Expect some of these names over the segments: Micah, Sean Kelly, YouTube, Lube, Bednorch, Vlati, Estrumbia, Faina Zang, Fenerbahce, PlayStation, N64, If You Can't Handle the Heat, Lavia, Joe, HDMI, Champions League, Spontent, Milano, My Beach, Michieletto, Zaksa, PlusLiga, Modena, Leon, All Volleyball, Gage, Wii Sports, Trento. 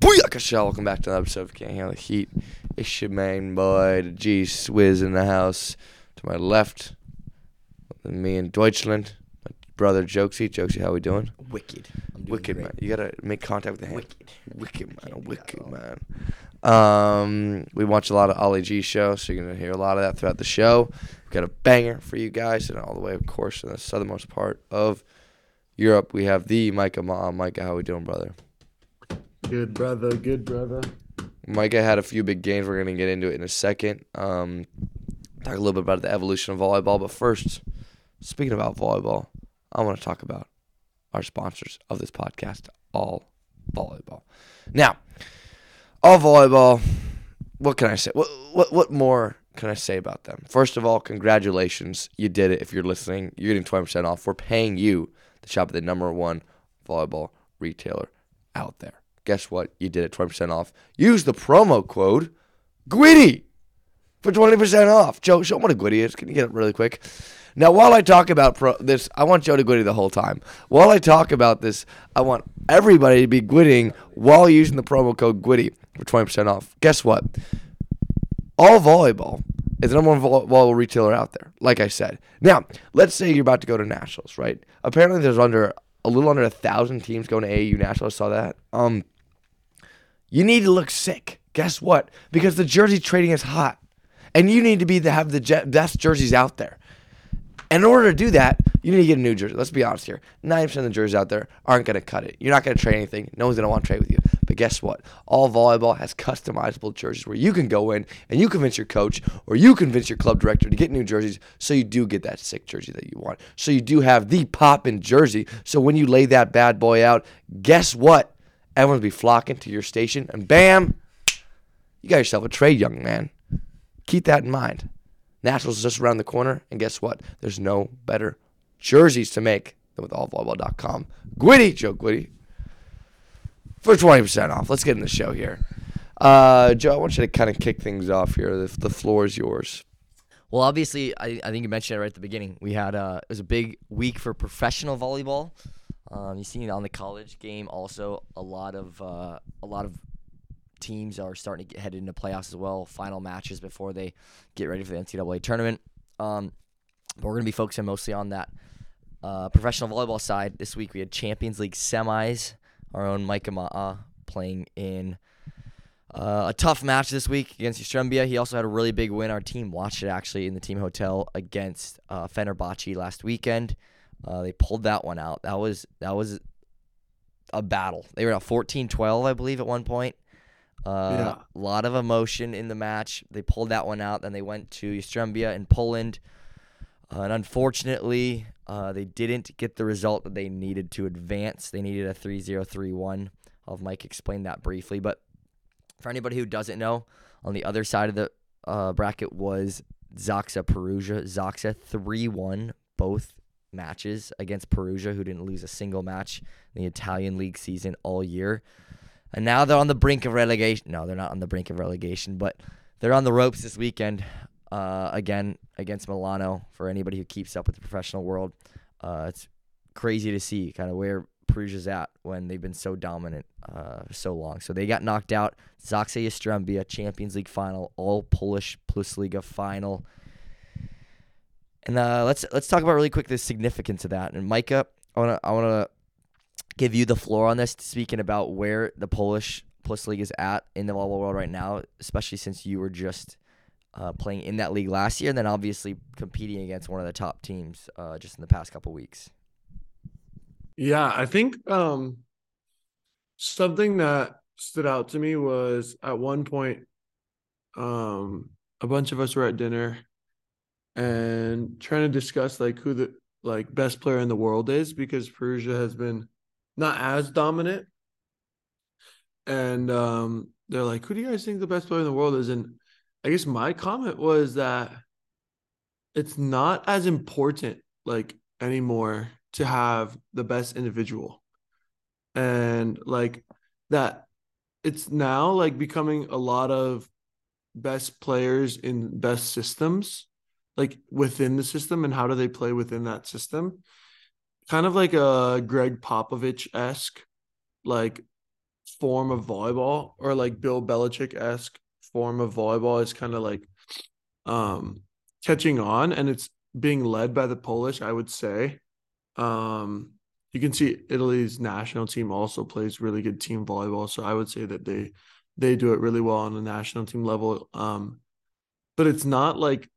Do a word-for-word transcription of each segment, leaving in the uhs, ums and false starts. Booyakasha! Welcome back to another episode of If You Can't Handle the Heat. It's your main boy, the G Swizz in the house. To my left, me and Deutschland, my brother Jokesy. Jokesy, how we doing? Wicked. I'm doing wicked, great. Man. You gotta make contact with the hand. Wicked. Wicked, man. Wicked, man. Um, we watch a lot of Ollie G's show, so you're gonna hear a lot of that throughout the show. We've got a banger for you guys, and all the way, of course, in the southernmost part of Europe, we have the Micah Mom. Micah, how we doing, brother? Good brother, good brother. Micah had a few big games. We're gonna get into it in a second. Um, talk a little bit about the evolution of volleyball, but first, speaking about volleyball, I want to talk about our sponsors of this podcast, All Volleyball. Now, All Volleyball. What can I say? What what what more can I say about them? First of all, congratulations, you did it. If you're listening, you're getting twenty percent off. We're paying you to shop at the number one volleyball retailer out there. Guess what? You did it. twenty percent off. Use the promo code GWIDDY for twenty percent off. Joe, show them what a GWIDDY is. Can you get it really quick? Now, while I talk about pro- this, I want Joe to GWIDDY the whole time. While I talk about this, I want everybody to be GWIDDYing while using the promo code GWIDDY for twenty percent off. Guess what? All Volleyball is the number one vol- volleyball retailer out there, like I said. Now, let's say you're about to go to Nationals, right? Apparently, there's under... A little under a thousand teams going to A A U Nationals. I saw that. Um, you need to look sick. Guess what? Because the jersey trading is hot, and you need to be the have the je- best jerseys out there. And in order to do that, you need to get a new jersey. Let's be honest here. Ninety percent of the jerseys out there aren't going to cut it. You're not going to trade anything. No one's going to want to trade with you. But guess what? All Volleyball has customizable jerseys where you can go in and you convince your coach or you convince your club director to get new jerseys, so you do get that sick jersey that you want. So you do have the poppin' jersey. So when you lay that bad boy out, guess what? Everyone'll be flocking to your station, and bam, you got yourself a trade, young man. Keep that in mind. Nationals is just around the corner, and guess what? There's no better jerseys to make than with all volleyball dot com. GWIDDY, Joe GWIDDY, for twenty percent off. Let's get in the show here. Uh, Joe, I want you to kind of kick things off here. The, the floor is yours. Well, obviously, I, I think you mentioned it right at the beginning. We had uh, it was a big week for professional volleyball. Um, you've seen it on the college game also. A lot of uh, a lot of teams are starting to get headed into playoffs as well, final matches before they get ready for the N C double A tournament. Um, but we're going to be focusing mostly on that uh, professional volleyball side. This week we had Champions League semis. Our own Micah Ma'a playing in uh, a tough match this week against Estrumbia. He also had a really big win. Our team watched it, actually, in the team hotel against uh, Fenerbahce last weekend. Uh, they pulled that one out. That was that was a battle. They were at fourteen twelve, I believe, at one point. Uh, yeah. A lot of emotion in the match. They pulled that one out. Then they went to Estrumbia in Poland. Uh, and unfortunately... Uh, they didn't get the result that they needed to advance. They needed a three zero three one. I'll have Mike explain that briefly. But for anybody who doesn't know, on the other side of the uh, bracket was Zaksa Perugia. Zaksa three one both matches against Perugia, who didn't lose a single match in the Italian league season all year. And now they're on the brink of relegation. No, they're not on the brink of relegation, but they're on the ropes this weekend. Uh, again, against Milano, for anybody who keeps up with the professional world. Uh, it's crazy to see kind of where Perugia's at when they've been so dominant uh, so long. So they got knocked out. Zaksa Estrumbia, Champions League final, all Polish PlusLiga final. And uh, let's let's talk about really quick the significance of that. And Micah, I want to I want to give you the floor on this, speaking about where the Polish PlusLiga is at in the volleyball world right now, especially since you were just Uh, playing in that league last year, and then obviously competing against one of the top teams uh, just in the past couple weeks. Yeah, I think um, something that stood out to me was at one point um, a bunch of us were at dinner and trying to discuss like who the like best player in the world is, because Perugia has been not as dominant. And um, they're like, who do you guys think the best player in the world is? And I guess my comment was that it's not as important like anymore to have the best individual, and like that it's now like becoming a lot of best players in best systems, like within the system, and how do they play within that system? Kind of like a Greg Popovich-esque like form of volleyball, or like Bill Belichick-esque form of volleyball, is kind of like um, catching on, and it's being led by the Polish, I would say. Um, you can see Italy's national team also plays really good team volleyball, so I would say that they they do it really well on the national team level. Um, but it's not like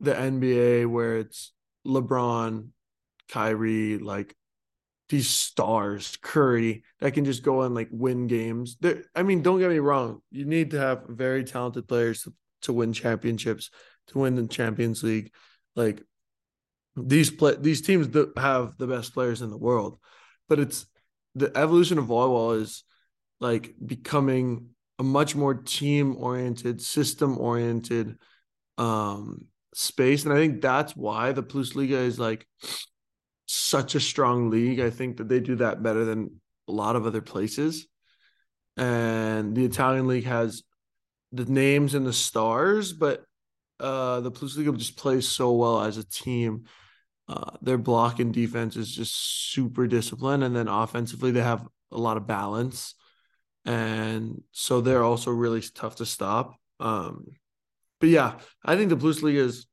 the N B A where it's LeBron, Kyrie, like these stars, Curry, that can just go and like win games. They're, I mean, don't get me wrong. You need to have very talented players to, to win championships, to win the Champions League. Like these play, these teams that have the best players in the world, but it's the evolution of volleyball is like becoming a much more team-oriented, system-oriented um, space. And I think that's why the PlusLiga is like such a strong league. I think that they do that better than a lot of other places. And the Italian league has the names and the stars, but uh, the PlusLiga just plays so well as a team. Uh, their block and defense is just super disciplined. And then offensively, they have a lot of balance. And so they're also really tough to stop. Um, but yeah, I think the PlusLiga is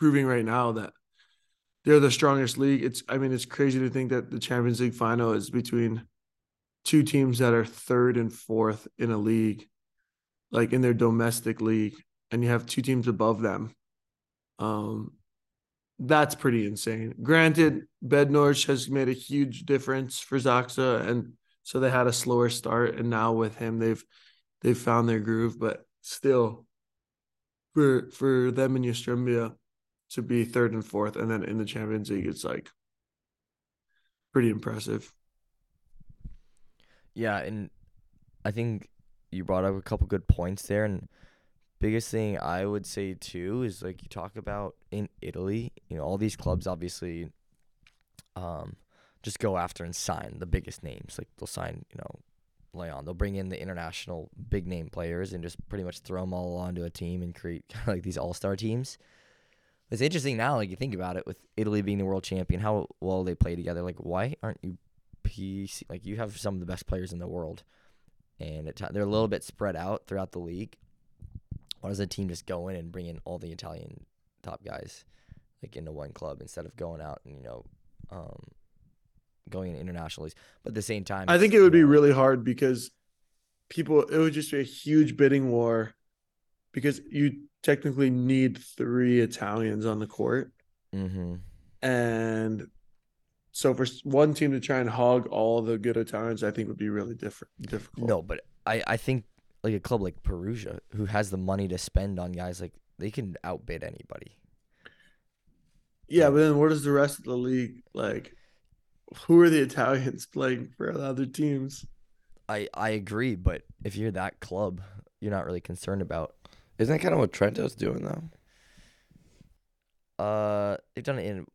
proving right now that they're the strongest league. It's, I mean, it's crazy to think that the Champions League final is between two teams that are third and fourth in a league, like in their domestic league, and you have two teams above them. Um, that's pretty insane. Granted, Bednorch has made a huge difference for Zaksa, and so they had a slower start, and now with him, they've they've found their groove. But still, for for them in Estrumbia to be third and fourth, and then in the Champions League, it's like pretty impressive. Yeah, and I think you brought up a couple good points there. And biggest thing I would say too is like you talk about in Italy, you know, all these clubs obviously, um. just go after and sign the biggest names. Like they'll sign, you know, Leon. They'll bring in the international big name players and just pretty much throw them all onto a team and create kind of like these all-star teams. It's interesting now, like you think about it, with Italy being the world champion, how well they play together. Like, why aren't you P C? Like, you have some of the best players in the world, and it, they're a little bit spread out throughout the league. Why does a team just go in and bring in all the Italian top guys, like into one club instead of going out and you know, um. going internationally? But at the same time, I think it would you know, be really hard because people, it would just be a huge bidding war because you technically need three Italians on the court. Mm-hmm. And so for one team to try and hog all the good Italians, I think would be really diff- difficult. No, but I, I think like a club like Perugia, who has the money to spend on guys, like they can outbid anybody. Yeah, but then what does the rest of the league like? Who are the Italians playing for other teams? I, I agree, but if you're that club, you're not really concerned about. Isn't that kind of what Trento's doing, though? Uh, they've done it in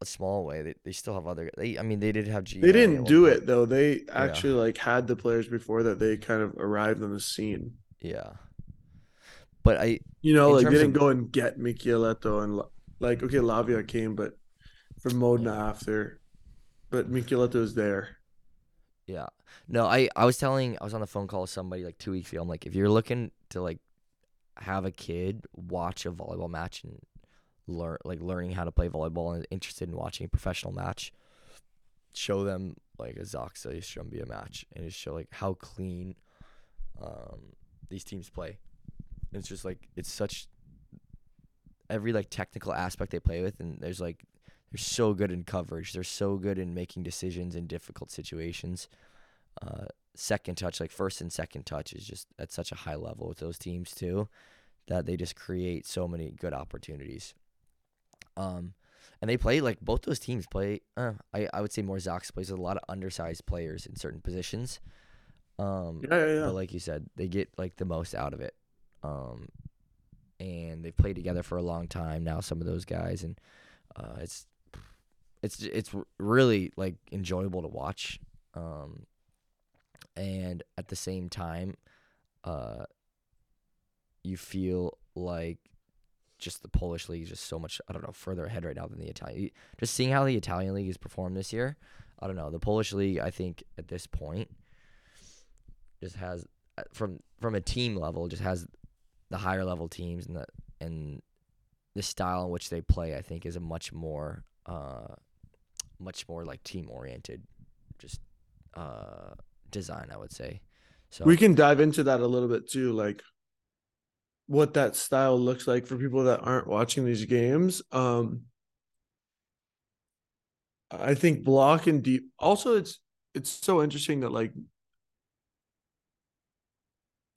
a small way. They they still have other. They I mean, they did have G. They didn't do it though. They actually yeah. like had the players before that. They kind of arrived on the scene. Yeah, but I you know like they didn't of... go and get Michieletto and like okay Lavia came, but for Modena yeah. after. But Michieletto's there. Yeah. No, I, I was telling, I was on the phone call with somebody like two weeks ago. I'm like, if you're looking to like have a kid watch a volleyball match and learn, like learning how to play volleyball and is interested in watching a professional match, show them like a Zaksa Estrumbia match and just show like how clean um, these teams play. And it's just like, it's such, every like technical aspect they play with, and there's like, they're so good in coverage. They're so good in making decisions in difficult situations. Uh, second touch, like first and second touch is just at such a high level with those teams too that they just create so many good opportunities. Um, and they play, like both those teams play, uh, I, I would say more Zaksa plays with a lot of undersized players in certain positions. Um, yeah, yeah, yeah. But like you said, they get like the most out of it. Um, and they've played together for a long time now, some of those guys. And uh, it's... It's it's really like enjoyable to watch, um, and at the same time, uh, you feel like just the Polish league is just so much I don't know further ahead right now than the Italian. Just seeing how the Italian league has performed this year, I don't know the Polish league. I think at this point, just has from from a team level just has the higher level teams, and the and the style in which they play, I think, is a much more uh much more like team oriented just uh design, I would say. So we can dive into that a little bit too, like what that style looks like for people that aren't watching these games. Um, I think block and deep. Also, it's it's so interesting that, like,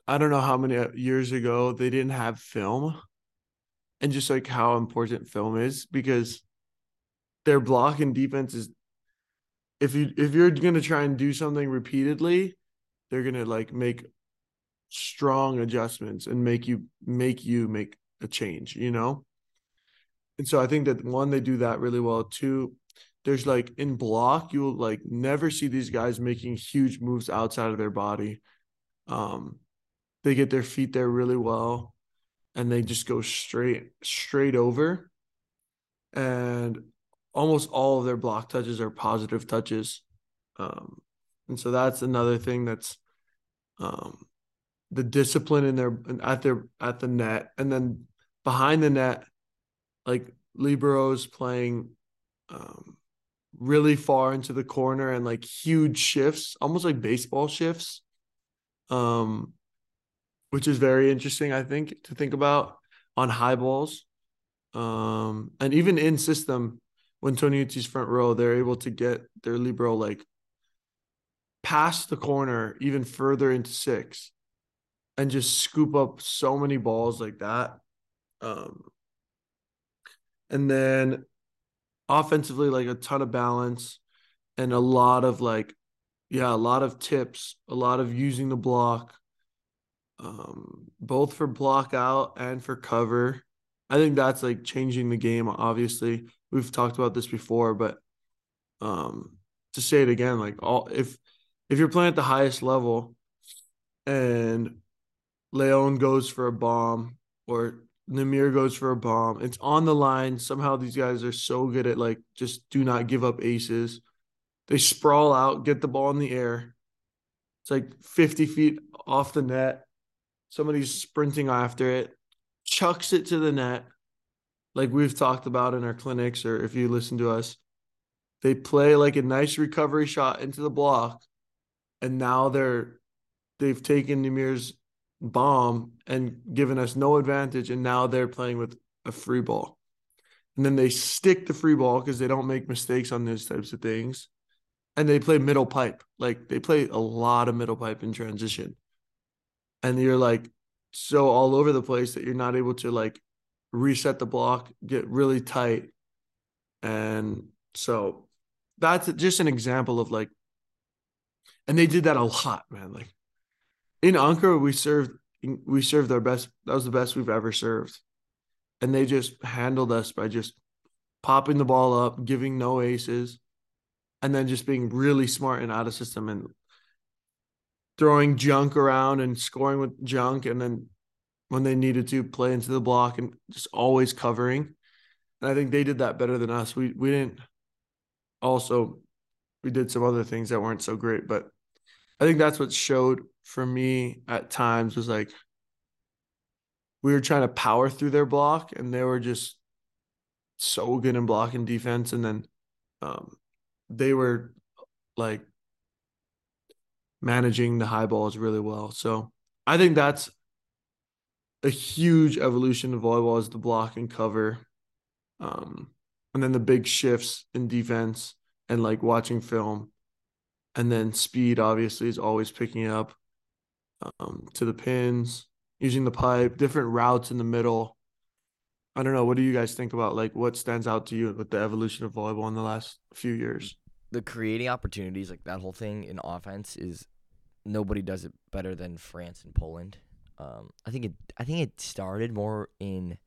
I don't know how many years ago they didn't have film, and just like how important film is, because their block and defense is, if you if you're gonna try and do something repeatedly, they're gonna like make strong adjustments and make you make you make a change, you know? And so I think that, one, they do that really well. Two, there's like in block, you'll like never see these guys making huge moves outside of their body. Um, they get their feet there really well, and they just go straight straight over. And almost all of their block touches are positive touches. Um, and so that's another thing that's um, the discipline in their at their at the net, and then behind the net, like liberos playing um, really far into the corner and like huge shifts, almost like baseball shifts, um, which is very interesting, I think, to think about on high balls, um, and even in system when Toniucci's front row, they're able to get their libero like past the corner, even further into six, and just scoop up so many balls like that. Um, and then offensively, like a ton of balance and a lot of like, yeah, a lot of tips, a lot of using the block, um, both for block out and for cover. I think that's like changing the game. Obviously, we've talked about this before, but um, to say it again, like all if if you're playing at the highest level and Leon goes for a bomb or Namir goes for a bomb, it's on the line. Somehow these guys are so good at like just do not give up aces. They sprawl out, get the ball in the air. It's like fifty feet off the net. Somebody's sprinting after it, chucks it to the net. Like we've talked about in our clinics, or if you listen to us, they play like a nice recovery shot into the block, and now they're they've taken Namir's bomb and given us no advantage, and now they're playing with a free ball, and then they stick the free ball because they don't make mistakes on those types of things, and they play middle pipe. Like they play a lot of middle pipe in transition, and you're like so all over the place that you're not able to like reset the block, get really tight. And so that's just an example of like, and they did that a lot, man. Like in Ankara, we served we served our best. That was the best we've ever served. And they just handled us by just popping the ball up, giving no aces, and then just being really smart and out of system and throwing junk around and scoring with junk, and then when they needed to, play into the block and just always covering. And I think they did that better than us. We we didn't also we did some other things that weren't so great, but I think that's what showed for me at times was like we were trying to power through their block, and they were just so good in blocking defense. And then um, they were like managing the high balls really well. So I think that's a huge evolution of volleyball is the block and cover. Um, and then the big shifts in defense and like watching film. And then speed, obviously, is always picking up um, to the pins, using the pipe, different routes in the middle. I don't know. What do you guys think about, like, what stands out to you with the evolution of volleyball in the last few years? The creating opportunities, like that whole thing in offense, is nobody does it better than France and Poland. Um, I think it. I think it started more in.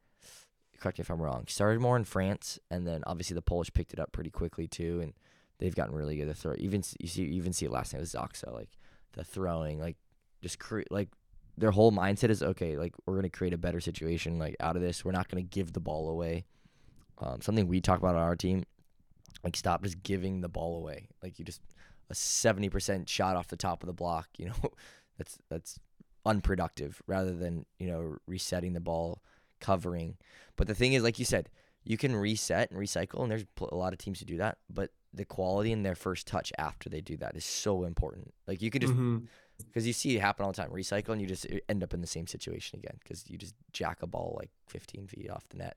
Correct me if I'm wrong. Started more in France, and then obviously the Polish picked it up pretty quickly too, and they've gotten really good at throw. Even you see, you even see it last night with Zaksa, like the throwing, like just create, like their whole mindset is okay. Like we're gonna create a better situation, like out of this. We're not gonna give the ball away. Um, something we talk about on our team, like stop just giving the ball away. Like you just a seventy percent shot off the top of the block, you know, that's that's unproductive, rather than, you know, resetting the ball, covering. But the thing is, like you said, you can reset and recycle, and there's a lot of teams who do that, but the quality in their first touch after they do that is so important. Like, you could just, because mm-hmm. you see it happen all the time, recycle, and you just end up in the same situation again, because you just jack a ball like fifteen feet off the net.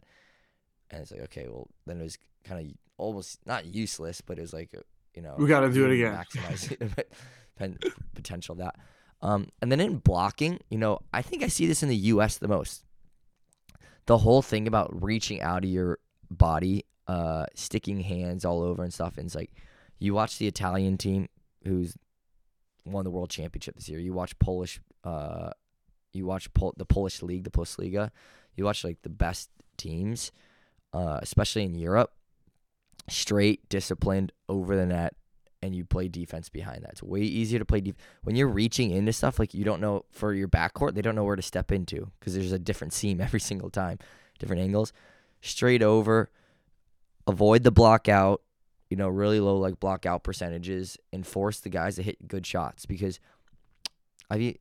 And it's like, okay, well, then it was kind of almost not useless, but it was like, you know, we got to do it again. Maximize potential of that. Um, and then in blocking, you know, I think I see this in the U S the most. The whole thing about reaching out of your body, uh, sticking hands all over and stuff. And it's like, you watch the Italian team who's won the world championship this year. You watch Polish, uh, you watch Pol- the Polish league, the PlusLiga. You watch like the best teams, uh, especially in Europe. Straight, disciplined, over the net, and you play defense behind that. It's way easier to play defense. When you're reaching into stuff, like, you don't know, for your backcourt, they don't know where to step into, because there's a different seam every single time, different angles. Straight over, avoid the block out, you know, really low, like, block out percentages, and force the guys to hit good shots. Because I mean,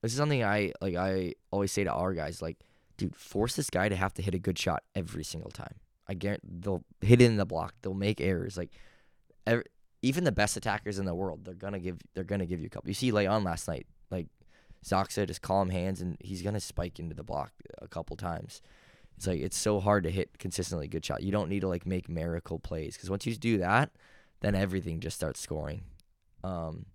this is something I, like, I always say to our guys, like, dude, force this guy to have to hit a good shot every single time. I guarantee they'll hit in the block. They'll make errors. Like, every, even the best attackers in the world, they're gonna give. They're gonna give you a couple. You see Leon last night. Like, Zaksa, just calm hands, and he's gonna spike into the block a couple times. It's like, it's so hard to hit consistently good shot. You don't need to like make miracle plays, because once you do that, then everything just starts scoring. Um.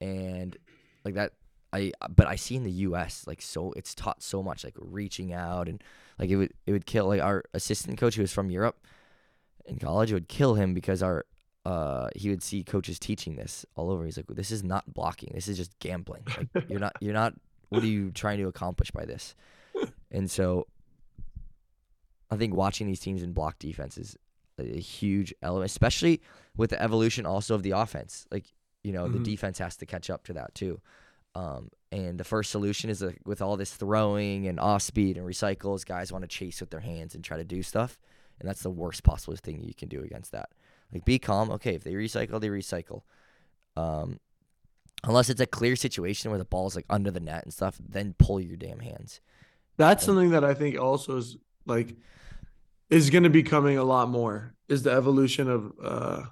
And like that. I but I see in the U S like, so it's taught so much, like reaching out, and like it would it would kill, like, our assistant coach who was from Europe in college, it would kill him, because our uh he would see coaches teaching this all over. He's like, this is not blocking, this is just gambling. Like, you're not you're not what are you trying to accomplish by this? And so I think watching these teams in block defense is a huge element, especially with the evolution also of the offense. Like, you know, mm-hmm. the defense has to catch up to that too. Um, and the first solution is uh, with all this throwing and off speed and recycles, guys want to chase with their hands and try to do stuff. And that's the worst possible thing you can do against that. Like, be calm. Okay. If they recycle, they recycle. Um, unless it's a clear situation where the ball's like under the net and stuff, then pull your damn hands. That's and, something that I think also is like, is going to be coming a lot more, is the evolution of, uh,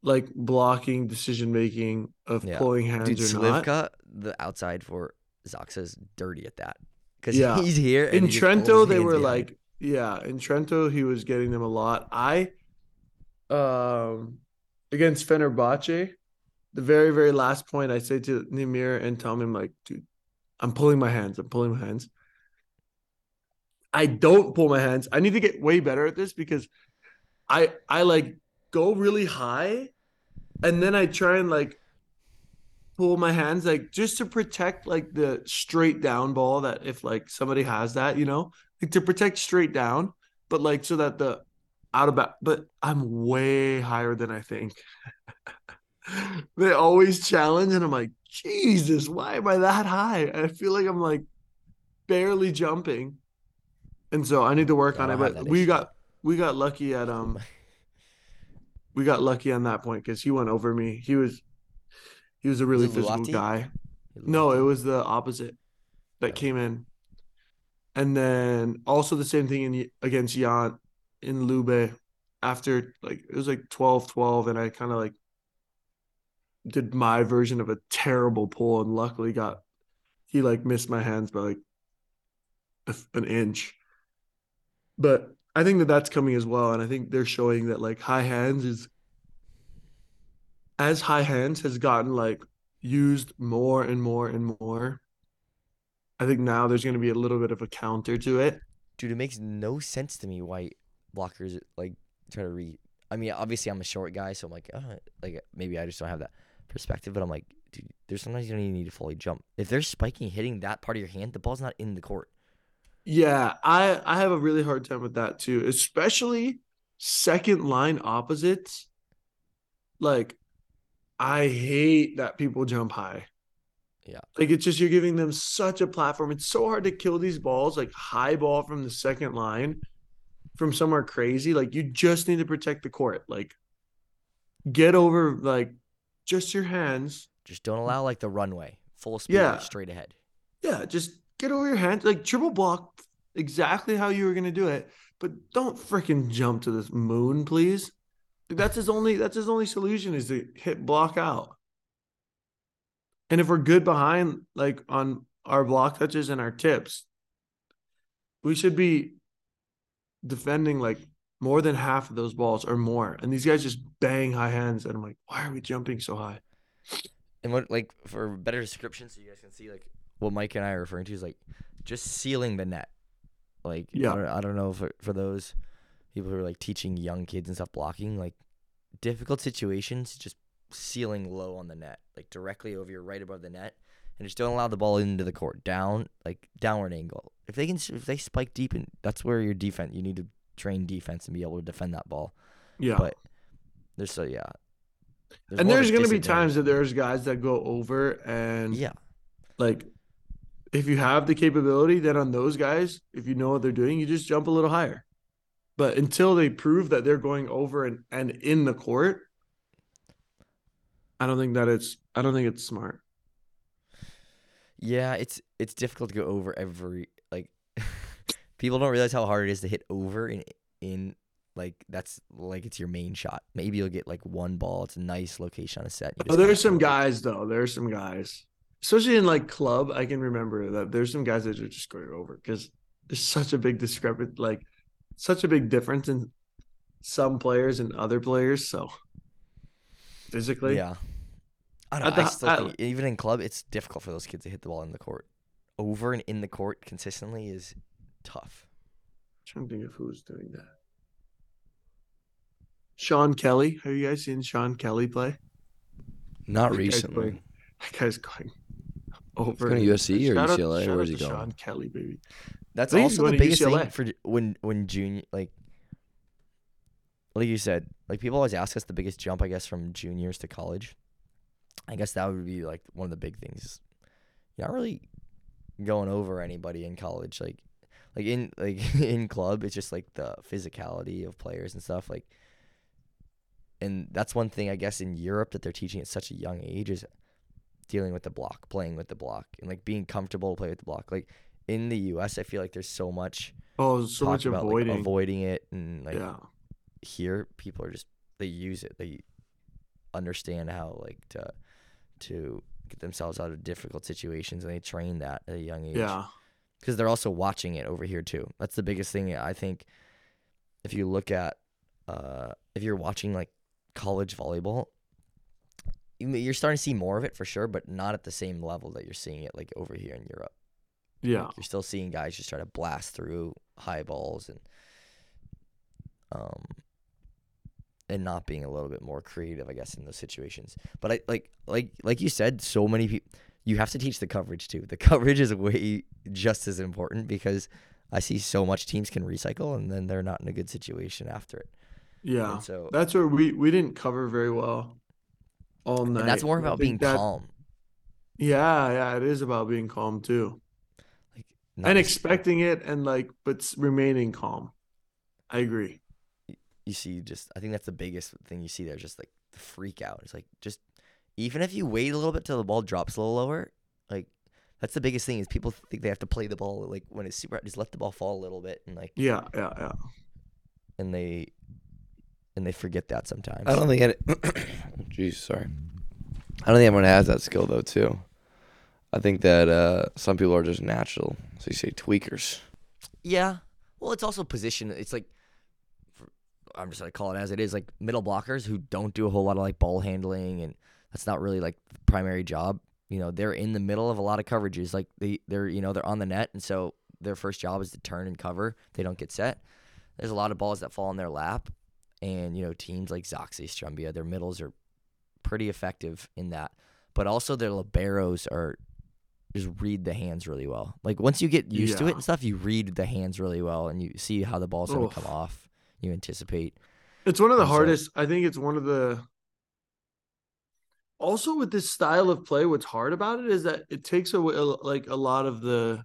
like blocking, decision making of yeah. pulling hands. Dude, or Slivka, not. The outside for Zaksa's dirty at that, because yeah. he's here. And in he Trento, they were behind. like, yeah, in Trento, he was getting them a lot. I, um, against Fenerbahce, the very, very last point, I say to Nimir and Tom, I'm like, dude, I'm pulling my hands. I'm pulling my hands. I don't pull my hands. I need to get way better at this, because I, I like, go really high, and then I try and like pull my hands, like just to protect like the straight down ball, that if like somebody has that, you know, like to protect straight down, but like so that the out of bounds. But I'm way higher than I think. They always challenge, and I'm like, Jesus, why am I that high? And I feel like I'm like barely jumping, and so I need to work on it. But we got we got lucky at um. We got lucky on that point, because he went over me. He was, he was a really was physical Vlati? guy. No, it was the opposite that yeah. came in, and then also the same thing in against Jan in Lube. After like it was like twelve twelve, and I kind of like did my version of a terrible pull, and luckily got he like missed my hands by like an inch, but. I think that that's coming as well, and I think they're showing that like high hands is as high hands has gotten like used more and more and more. I think now there's going to be a little bit of a counter to it. Dude, it makes no sense to me why blockers like try to read. I mean, obviously I'm a short guy, so I'm like, oh, like maybe I just don't have that perspective. But I'm like, dude, there's sometimes you don't even need to fully jump. If they're spiking, hitting that part of your hand, the ball's not in the court. Yeah, I, I have a really hard time with that too, especially second line opposites. Like, I hate that people jump high. Yeah. Like, it's just you're giving them such a platform. It's so hard to kill these balls, like high ball from the second line, from somewhere crazy. Like, you just need to protect the court. Like, get over, like, just your hands. Just don't allow like the runway, full speed yeah. straight ahead. Yeah, just get over your hands, like triple block exactly how you were going to do it, but don't freaking jump to this moon, please. Dude, that's his only that's his only solution is to hit block out. And if we're good behind, like on our block touches and our tips, we should be defending like more than half of those balls or more. And these guys just bang high hands. And I'm like, why are we jumping so high? And what, like, for better description, so you guys can see, like, what Mike and I are referring to is like just sealing the net. Like, yeah. I, don't, I don't know for for those people who are like teaching young kids and stuff blocking, like difficult situations, just sealing low on the net, like directly over your right above the net, and just don't allow the ball into the court down, like downward angle. If they can, if they spike deep, and that's where your defense, you need to train defense and be able to defend that ball. Yeah, but there's so yeah. There's and there's going to be times that there's guys that go over and yeah, like if you have the capability, then on those guys, if you know what they're doing, you just jump a little higher. But until they prove that they're going over and, and in the court, I don't think that it's I don't think it's smart. Yeah, it's it's difficult to go over every like people don't realize how hard it is to hit over and in, in like that's like it's your main shot. Maybe you'll get like one ball. It's a nice location on a set. Oh, there's some guys though. There's some guys, especially in like club. I can remember that there's some guys that are just going over because there's such a big discrepancy, like such a big difference in some players and other players. So. Physically, yeah. I don't know. I still think even in club, it's difficult for those kids to hit the ball in the court. Over and in the court consistently is tough. I'm trying to think of who's doing that. Sean Kelly. Have you guys seen Sean Kelly play? Not recently. That guy's going over. He's going to U S C or U C L A? Where's he going? Sean Kelly, baby. That's also the biggest thing for when when junior like. Like you said, like people always ask us the biggest jump, I guess, from juniors to college. I guess that would be like one of the big things. You're not really going over anybody in college, like, like in like in club. It's just like the physicality of players and stuff. Like, and that's one thing I guess in Europe that they're teaching at such a young age is dealing with the block, playing with the block, and like being comfortable to play with the block. Like in the U S, I feel like there's so much oh, so much about, avoiding like, avoiding it and like. Yeah. Here people are just they use it they understand how like to to get themselves out of difficult situations and they train that at a young age yeah because they're also watching it over here too. That's the biggest thing I think if you look at uh if you're watching like college volleyball you're starting to see more of it for sure but not at the same level that you're seeing it like over here in Europe. Yeah, like, you're still seeing guys just try to blast through high balls and um and not being a little bit more creative, I guess, in those situations. But I like, like, like you said, so many people. You have to teach the coverage too. The coverage is way just as important because I see so much teams can recycle and then they're not in a good situation after it. Yeah, and so that's where we we didn't cover very well all night. And that's more about being that, calm. Yeah, yeah, it is about being calm too, like and expecting it and like, but remaining calm. I agree. You see, just I think that's the biggest thing you see there, just like the freak out. It's like just even if you wait a little bit till the ball drops a little lower, like that's the biggest thing is people think they have to play the ball like when it's super. Just let the ball fall a little bit and like yeah, yeah, yeah. And they and they forget that sometimes. I don't think it. Jeez, sorry. I don't think everyone has that skill though. Too, I think that uh, some people are just natural. So you say tweakers. Yeah. Well, it's also position. It's like. I'm just going to call it as it is, like middle blockers who don't do a whole lot of like ball handling and that's not really like the primary job. You know, they're in the middle of a lot of coverages. Like they, they're, you know, they're on the net and so their first job is to turn and cover. They don't get set. There's a lot of balls that fall in their lap and, you know, teams like Zaksa, Estrumbia, their middles are pretty effective in that. But also their liberos are just read the hands really well. Like once you get used yeah. to it and stuff, you read the hands really well and you see how the ball's going to come off. You anticipate. It's one of the and hardest. So, I think it's one of the. Also, with this style of play, what's hard about it is that it takes away like a lot of the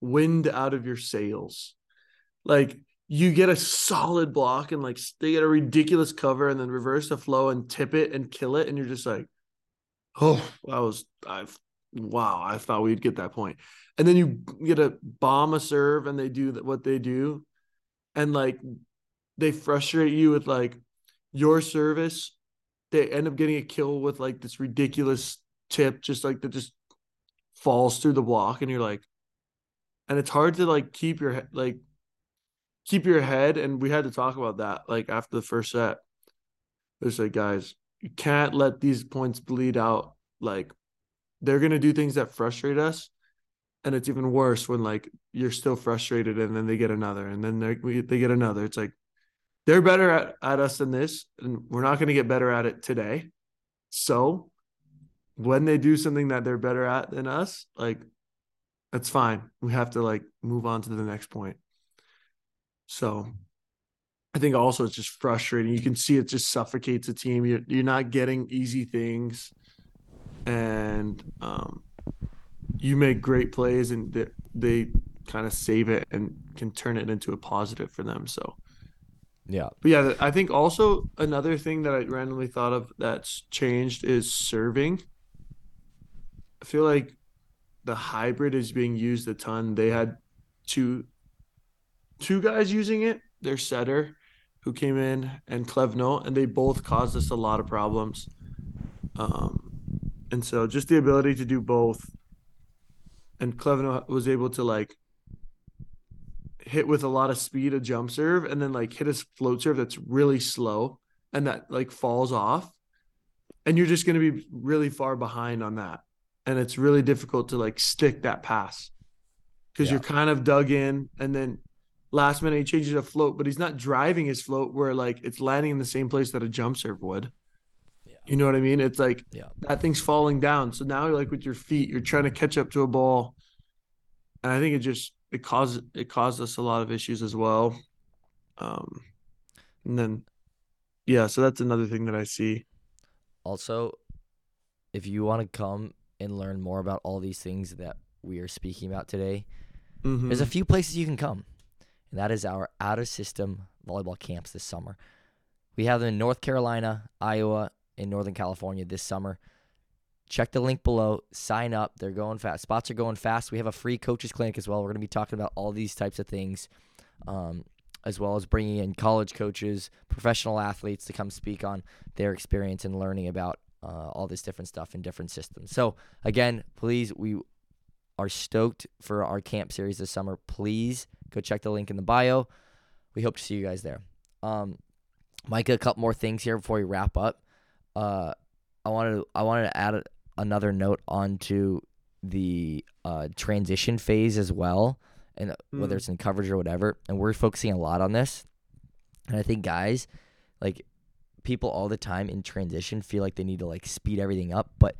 wind out of your sails. Like you get a solid block and like they get a ridiculous cover and then reverse the flow and tip it and kill it and you're just like, oh, that was, I've, wow, I thought we'd get that point. And then you get a bomb a serve and they do what they do. And like, they frustrate you with like your service. They end up getting a kill with like this ridiculous tip, just like that just falls through the block. And you're like, and it's hard to like keep your, like keep your head. And we had to talk about that. Like after the first set, it was like, guys, you can't let these points bleed out. Like they're going to do things that frustrate us. And it's even worse when like you're still frustrated and then they get another and then they they get another. It's like they're better at, at us than this, and we're not going to get better at it today. So when they do something that they're better at than us, like that's fine. We have to like move on to the next point. So I think also it's just frustrating. You can see it just suffocates a team. You're, you're not getting easy things. And um, you make great plays and they, they kind of save it and can turn it into a positive for them. So, yeah. But yeah, I think also another thing that I randomly thought of that's changed is serving. I feel like the hybrid is being used a ton. They had two two guys using it, their setter who came in and Clevno, and they both caused us a lot of problems. Um, and so just the ability to do both. And Clevno was able to like hit with a lot of speed a jump serve and then like hit a float serve that's really slow and that like falls off, and you're just going to be really far behind on that, and it's really difficult to like stick that pass because yeah. you're kind of dug in, and then last minute he changes a float, but he's not driving his float where like it's landing in the same place that a jump serve would. Yeah. You know what I mean? It's like yeah. that thing's falling down, so now you're like with your feet you're trying to catch up to a ball, and I think it just It caused it caused us a lot of issues as well, um, and then yeah, so that's another thing that I see. Also, if you want to come and learn more about all these things that we are speaking about today, mm-hmm. there's a few places you can come, and that is our out-of-system volleyball camps this summer. We have them in North Carolina, Iowa, and Northern California this summer. Check the link below. Sign up. They're going fast. Spots are going fast. We have a free coaches clinic as well. We're going to be talking about all these types of things, um, as well as bringing in college coaches, professional athletes to come speak on their experience and learning about uh, all this different stuff in different systems. So, again, please, we are stoked for our camp series this summer. Please go check the link in the bio. We hope to see you guys there. Um, Micah, a couple more things here before we wrap up. Uh, I wanted to, I wanted to add a, another note onto the uh, transition phase as well, and mm. whether it's in coverage or whatever. And we're focusing a lot on this. And I think guys, like people all the time in transition feel like they need to like speed everything up. But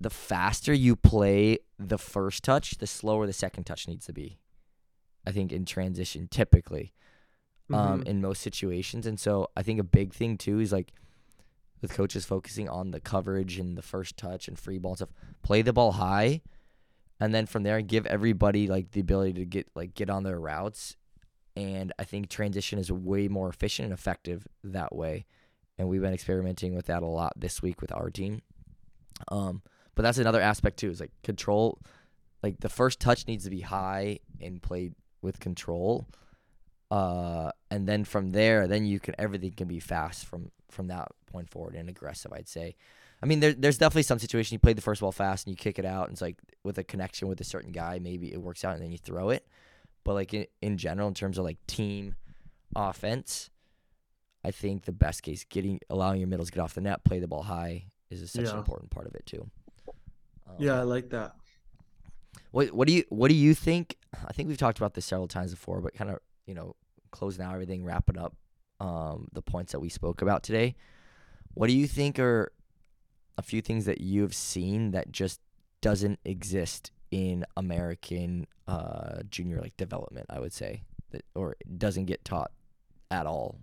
the faster you play the first touch, the slower the second touch needs to be, I think, in transition typically, mm-hmm. um, in most situations. And so I think a big thing too is like, with coaches focusing on the coverage and the first touch and free ball and stuff, play the ball high, and then from there give everybody like the ability to get like get on their routes. And I think transition is way more efficient and effective that way. And we've been experimenting with that a lot this week with our team. Um, but that's another aspect too, is like control. Like the first touch needs to be high and played with control. Uh, and then from there, then you can everything can be fast from from that point forward and aggressive, I'd say. I mean, there, there's definitely some situation you play the first ball fast and you kick it out, and it's like with a connection with a certain guy, maybe it works out and then you throw it. But like in, in general, in terms of like team offense, I think the best case, getting allowing your middles to get off the net, play the ball high is such yeah. an important part of it too. Um, yeah, I like that. What what do you what do you think? I think we've talked about this several times before, but kind of, you know, closing out everything, wrapping up um, the points that we spoke about today. What do you think are a few things that you've seen that just doesn't exist in American uh, junior like development, I would say, that, or doesn't get taught at all?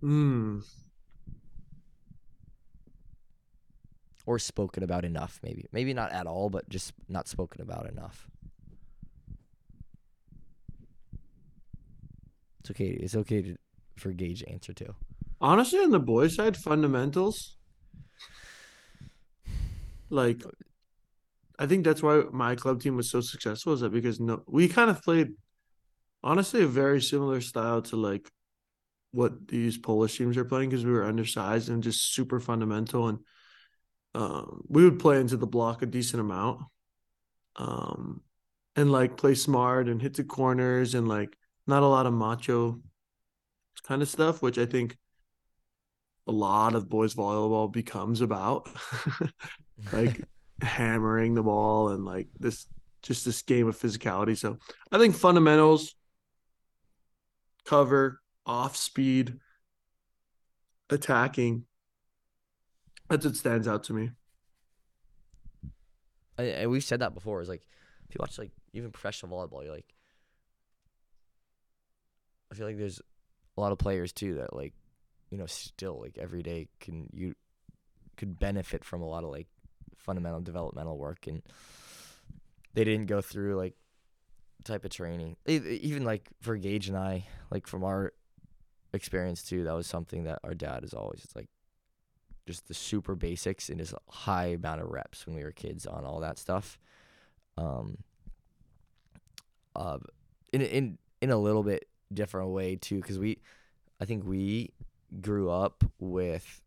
Hmm. Or spoken about enough, maybe. Maybe not at all, but just not spoken about enough. It's okay. It's okay to, for Gage to answer too. Honestly, on the boys' side, fundamentals. Like, I think that's why my club team was so successful, is that because no, we kind of played, honestly, a very similar style to, like, what these Polish teams are playing, because we were undersized and just super fundamental. And um, we would play into the block a decent amount um, and, like, play smart and hit the corners and, like, not a lot of macho kind of stuff, which I think a lot of boys volleyball becomes about. Like, hammering the ball and, like, this just this game of physicality. So I think fundamentals, cover, off speed, attacking, that's what stands out to me. And we've said that before, is like, if you watch, like, even professional volleyball, you're like, I feel like there's a lot of players too that, like, you know, still, like, every day can you could benefit from a lot of, like, fundamental developmental work, and they didn't go through, like, type of training. Even, like, for Gage and I, like, from our experience too, that was something that our dad is always, it's like, just the super basics and just a high amount of reps when we were kids on all that stuff. Um, uh, in in in a little bit different way too, because we, I think we grew up with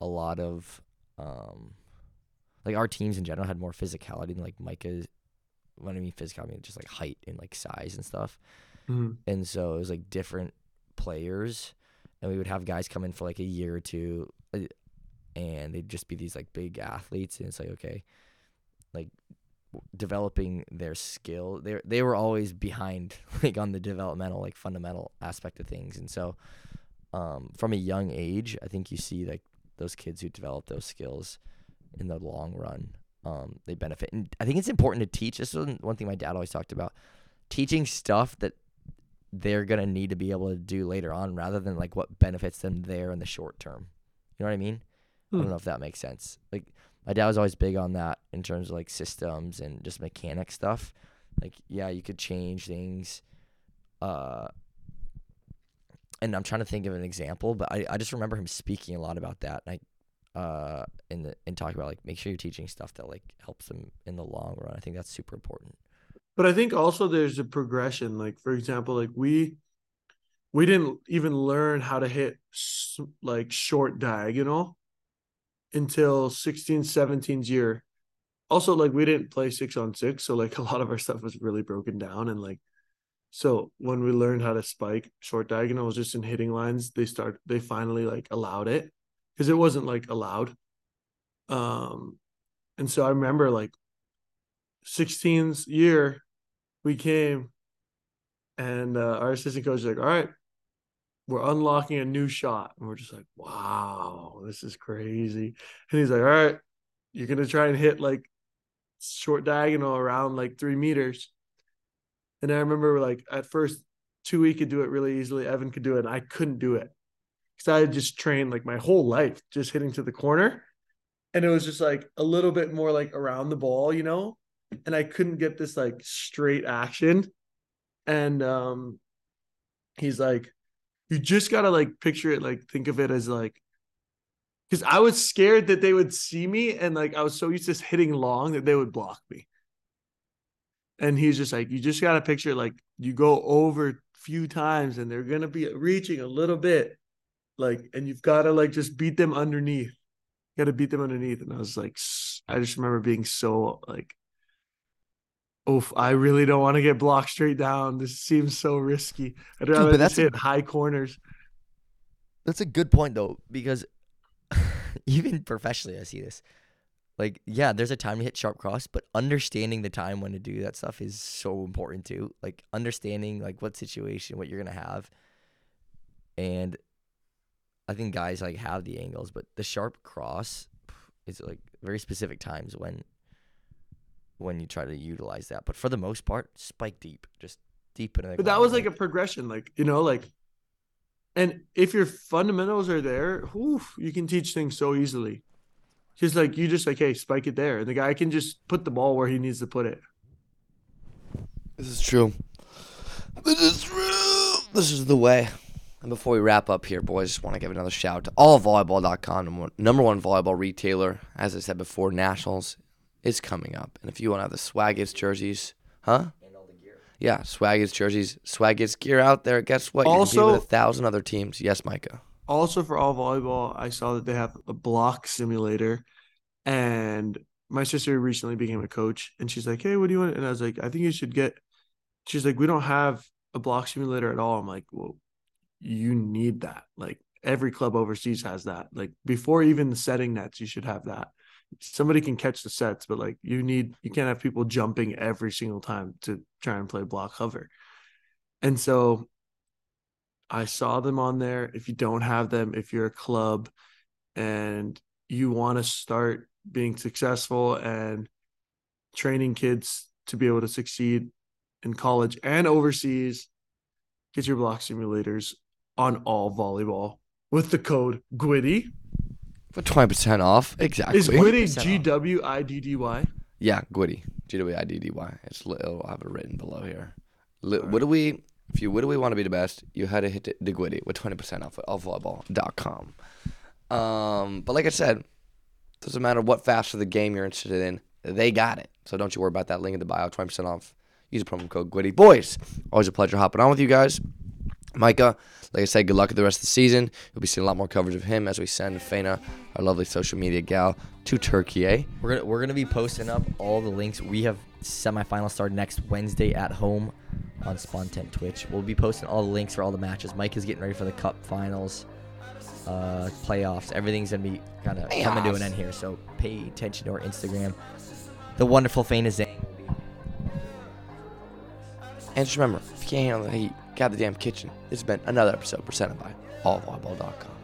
a lot of, um, like, our teams in general had more physicality than, like, Micah's. When I mean physicality, I mean just, like, height and, like, size and stuff. Mm-hmm. And so it was, like, different players, and we would have guys come in for, like, a year or two, and they'd just be these, like, big athletes, and it's like, okay, like, developing their skill. They they were always behind, like, on the developmental, like, fundamental aspect of things. And so um, from a young age, I think you see, like, those kids who develop those skills in the long run, um, they benefit. And I think it's important to teach. This is one thing my dad always talked about, teaching stuff that they're going to need to be able to do later on, rather than, like, what benefits them there in the short term. You know what I mean? Hmm. I don't know if that makes sense. Like, my dad was always big on that in terms of, like, systems and just mechanic stuff. Like, yeah, you could change things. Uh, and I'm trying to think of an example, but I, I just remember him speaking a lot about that. And I, uh in the and talk about, like, make sure you're teaching stuff that, like, helps them in the long run. I think that's super important. But I think also there's a progression. Like, for example, like, we we didn't even learn how to hit, like, short diagonal until sixteen, seventeenth year. Also, like, we didn't play six on six, so, like, a lot of our stuff was really broken down. And, like, so when we learned how to spike short diagonals just in hitting lines, they start they finally, like, allowed it, because it wasn't, like, allowed. Um, and so I remember, like, sixteenth year, we came, and uh, our assistant coach was like, all right, we're unlocking a new shot. And we're just like, wow, this is crazy. And he's like, all right, you're going to try and hit, like, short diagonal around, like, three meters. And I remember, like, at first, Tui could do it really easily, Evan could do it, and I couldn't do it. Because I had just trained, like, my whole life just hitting to the corner. And it was just, like, a little bit more, like, around the ball, you know? And I couldn't get this, like, straight action. And um, he's like, you just got to, like, picture it, like, think of it as, like, because I was scared that they would see me. And, like, I was so used to hitting long that they would block me. And he's just like, you just got to picture, like, you go over a few times and they're going to be reaching a little bit. Like, and you've got to, like, just beat them underneath. You got to beat them underneath. And I was like, I just remember being so, like, oof, I really don't want to get blocked straight down. This seems so risky. I'd rather Dude, just hit a, high corners. That's a good point, though, because even professionally, I see this. Like, yeah, there's a time to hit sharp cross, but understanding the time when to do that stuff is so important, too. Like, understanding, like, what situation, what you're going to have. And I think guys, like, have the angles, but the sharp cross is, like, very specific times when when you try to utilize that. But for the most part, spike deep, just deep in the. But that was, like, a progression, like, you know, like, and if your fundamentals are there, oof, you can teach things so easily. Just, like, you just, like, hey, spike it there, and the guy can just put the ball where he needs to put it. This is true. This is true. This is the way. And before we wrap up here, boys, just want to give another shout to all volleyball dot com, number one volleyball retailer. As I said before, Nationals is coming up. And if you want to have the Swaggets jerseys, huh? And all the gear. Yeah, Swaggets jerseys, Swaggets gear out there. Guess what? You also, can deal with a thousand other teams. Yes, Micah. Also for All Volleyball, I saw that they have a block simulator. And my sister recently became a coach. And she's like, hey, what do you want? And I was like, I think you should get – she's like, we don't have a block simulator at all. I'm like, well, you need that. Like, every club overseas has that. Like, before even the setting nets, you should have that. Somebody can catch the sets, but like you need, you can't have people jumping every single time to try and play block cover. And so I saw them on there. If you don't have them, if you're a club and you want to start being successful and training kids to be able to succeed in college and overseas, get your block simulators on All Volleyball with the code GWIDDY. For twenty percent off, exactly. Is GWIDDY G W I D D Y? Yeah, GWIDDY, G W I D D Y. It's, it'll have it written below here. L- right. What do we, if you, what do we want to be the best? You had to hit the, the GWIDDY with twenty percent off at all volleyball dot com. Um, but like I said, doesn't matter what facet of the game you're interested in, they got it. So don't you worry about that. Link in the bio, twenty percent off. Use the promo code GWIDDY. Boys, always a pleasure hopping on with you guys. Micah, like I said, good luck with the rest of the season. You'll be seeing a lot more coverage of him as we send Faina, our lovely social media gal, to Turkey. We're gonna we're gonna be posting up all the links. We have semifinal start next Wednesday at home on Spontent Twitch. We'll be posting all the links for all the matches. Mike is getting ready for the cup finals, uh, playoffs. Everything's gonna be kind of coming to an end here. So pay attention to our Instagram. The wonderful Faina Zang. And just remember, if you can't handle the heat, got the damn kitchen. This has been another episode presented by all volleyball dot com.